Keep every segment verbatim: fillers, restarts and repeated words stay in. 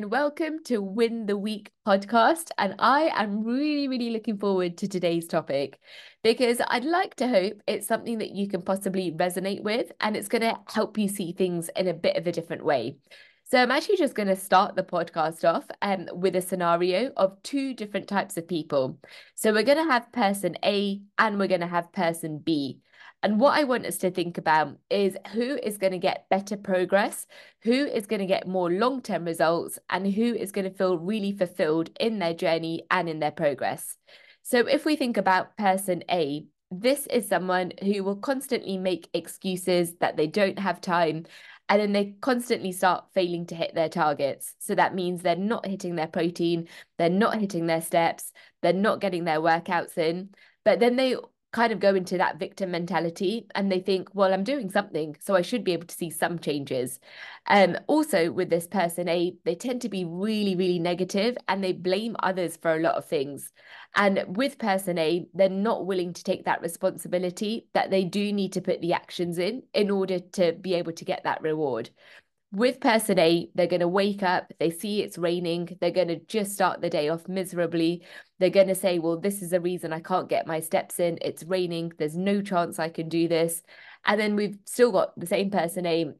and welcome to Win the Week podcast. And I am really, really looking forward to today's topic because I'd like to hope it's something that you can possibly resonate with and it's going to help you see things in a bit of a different way. So I'm actually just going to start the podcast off um, with a scenario of two different types of people. So we're going to have person A and we're going to have person B. And what I want us to think about is who is going to get better progress, who is going to get more long-term results, and who is going to feel really fulfilled in their journey and in their progress. So if we think about person A, this is someone who will constantly make excuses that they don't have time, and then they constantly start failing to hit their targets. So that means they're not hitting their protein, they're not hitting their steps, they're not getting their workouts in. But then they kind of go into that victim mentality and they think, well, I'm doing something, so I should be able to see some changes. Um, also with this person A, they tend to be really, really negative and they blame others for a lot of things. And with person A, they're not willing to take that responsibility that they do need to put the actions in in order to be able to get that reward. With person A, they're going to wake up, they see it's raining, they're going to just start the day off miserably. They're going to say, well, this is the reason I can't get my steps in. It's raining. There's no chance I can do this. And then we've still got the same person A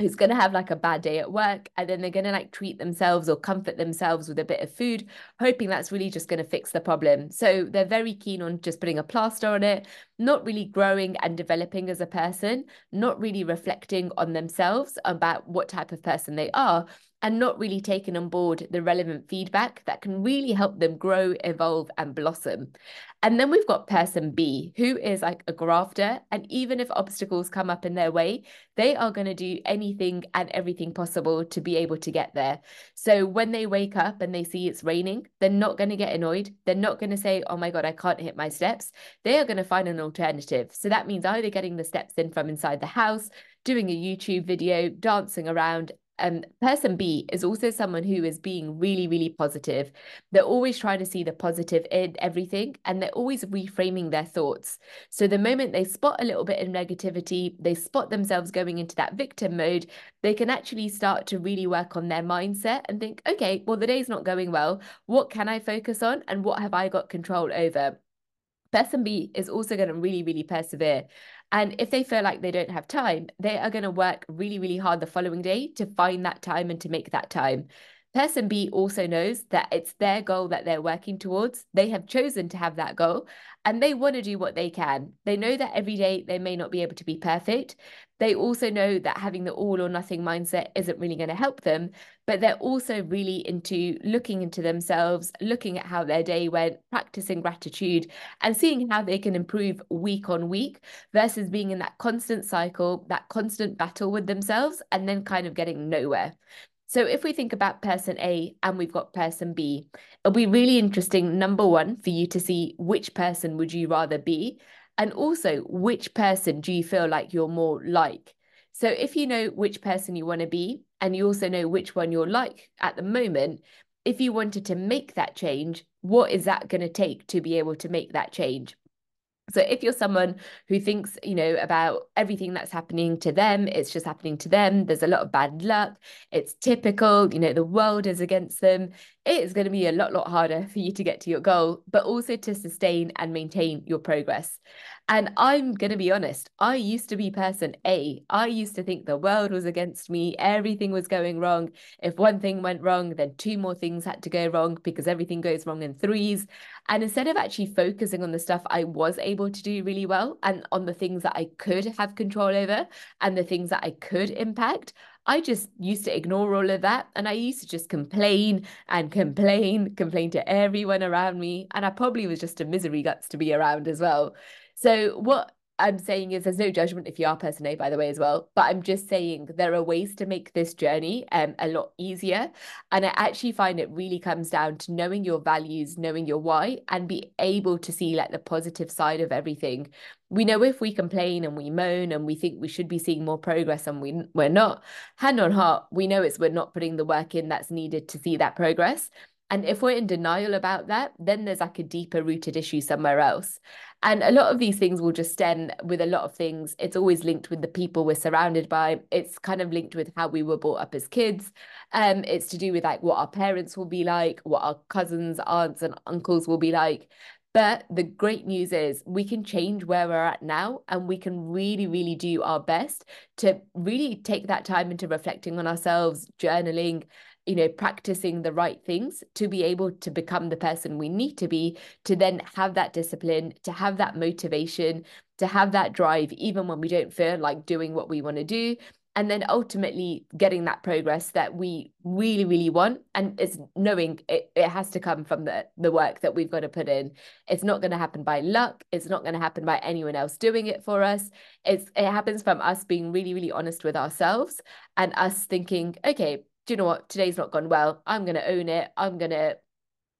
who's going to have like a bad day at work. And then they're going to like treat themselves or comfort themselves with a bit of food, hoping that's really just going to fix the problem. So they're very keen on just putting a plaster on it, not really growing and developing as a person, not really reflecting on themselves about what type of person they are, and not really taking on board the relevant feedback that can really help them grow, evolve, and blossom. And then we've got person B, who is like a grafter, and even if obstacles come up in their way, they are going to do anything and everything possible to be able to get there. So when they wake up and they see it's raining, they're not going to get annoyed. They're not going to say, oh my God, I can't hit my steps. They are going to find an alternative. So that means either getting the steps in from inside the house, doing a YouTube video, dancing around. Um, person B is also someone who is being really, really positive. They're always trying to see the positive in everything, and they're always reframing their thoughts. So the moment they spot a little bit of negativity, they spot themselves going into that victim mode, they can actually start to really work on their mindset and think, okay, well, the day's not going well. What can I focus on? And what have I got control over? Person B is also going to really, really persevere. And if they feel like they don't have time, they are going to work really, really hard the following day to find that time and to make that time. Person B also knows that it's their goal that they're working towards. They have chosen to have that goal and they want to do what they can. They know that every day they may not be able to be perfect. They also know that having the all or nothing mindset isn't really going to help them, but they're also really into looking into themselves, looking at how their day went, practicing gratitude and seeing how they can improve week on week versus being in that constant cycle, that constant battle with themselves and then kind of getting nowhere. So if we think about person A and we've got person B, it'll be really interesting, number one, for you to see which person would you rather be, and also which person do you feel like you're more like? So if you know which person you want to be, and you also know which one you're like at the moment, if you wanted to make that change, what is that going to take to be able to make that change? So if you're someone who thinks, you know, about everything that's happening to them, it's just happening to them, there's a lot of bad luck, it's typical, you know, the world is against them, it is going to be a lot, lot harder for you to get to your goal, but also to sustain and maintain your progress. And I'm going to be honest, I used to be person A. I used to think the world was against me, everything was going wrong. If one thing went wrong, then two more things had to go wrong because everything goes wrong in threes. And instead of actually focusing on the stuff I was able to do really well and on the things that I could have control over and the things that I could impact, I just used to ignore all of that and I used to just complain and complain, complain to everyone around me. And I probably was just a misery guts to be around as well. So what I'm saying is there's no judgment if you are person A, by the way, as well. But I'm just saying there are ways to make this journey um, a lot easier. And I actually find it really comes down to knowing your values, knowing your why, and be able to see like the positive side of everything. We know if we complain and we moan and we think we should be seeing more progress and we, we're not, hand on heart, we know it's we're not putting the work in that's needed to see that progress. And if we're in denial about that, then there's like a deeper rooted issue somewhere else. And a lot of these things will just stem with a lot of things. It's always linked with the people we're surrounded by. It's kind of linked with how we were brought up as kids. Um, it's to do with like what our parents will be like, what our cousins, aunts and uncles will be like. But the great news is we can change where we're at now, and we can really, really do our best to really take that time into reflecting on ourselves, journaling, you know, practicing the right things to be able to become the person we need to be, to then have that discipline, to have that motivation, to have that drive, even when we don't feel like doing what we want to do. And then ultimately getting that progress that we really, really want. And it's knowing it, it has to come from the, the work that we've got to put in. It's not going to happen by luck. It's not going to happen by anyone else doing it for us. It's, it happens from us being really, really honest with ourselves and us thinking, okay, do you know what? Today's not gone well. I'm going to own it. I'm going to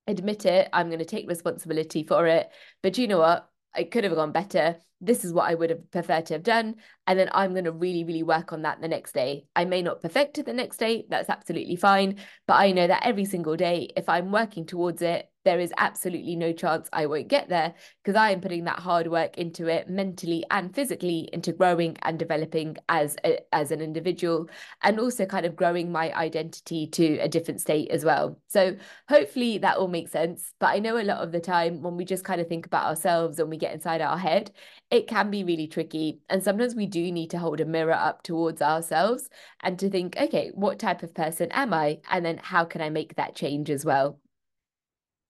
admit it. I'm going to take responsibility for it. But do you know what? It could have gone better. This is what I would have preferred to have done. And then I'm going to really, really work on that the next day. I may not perfect it the next day. That's absolutely fine. But I know that every single day, if I'm working towards it, there is absolutely no chance I won't get there, because I am putting that hard work into it mentally and physically, into growing and developing as, a, as an individual, and also kind of growing my identity to a different state as well. So hopefully that all makes sense. But I know a lot of the time when we just kind of think about ourselves and we get inside our head, it can be really tricky. And sometimes we do need to hold a mirror up towards ourselves and to think, okay, what type of person am I? And then how can I make that change as well?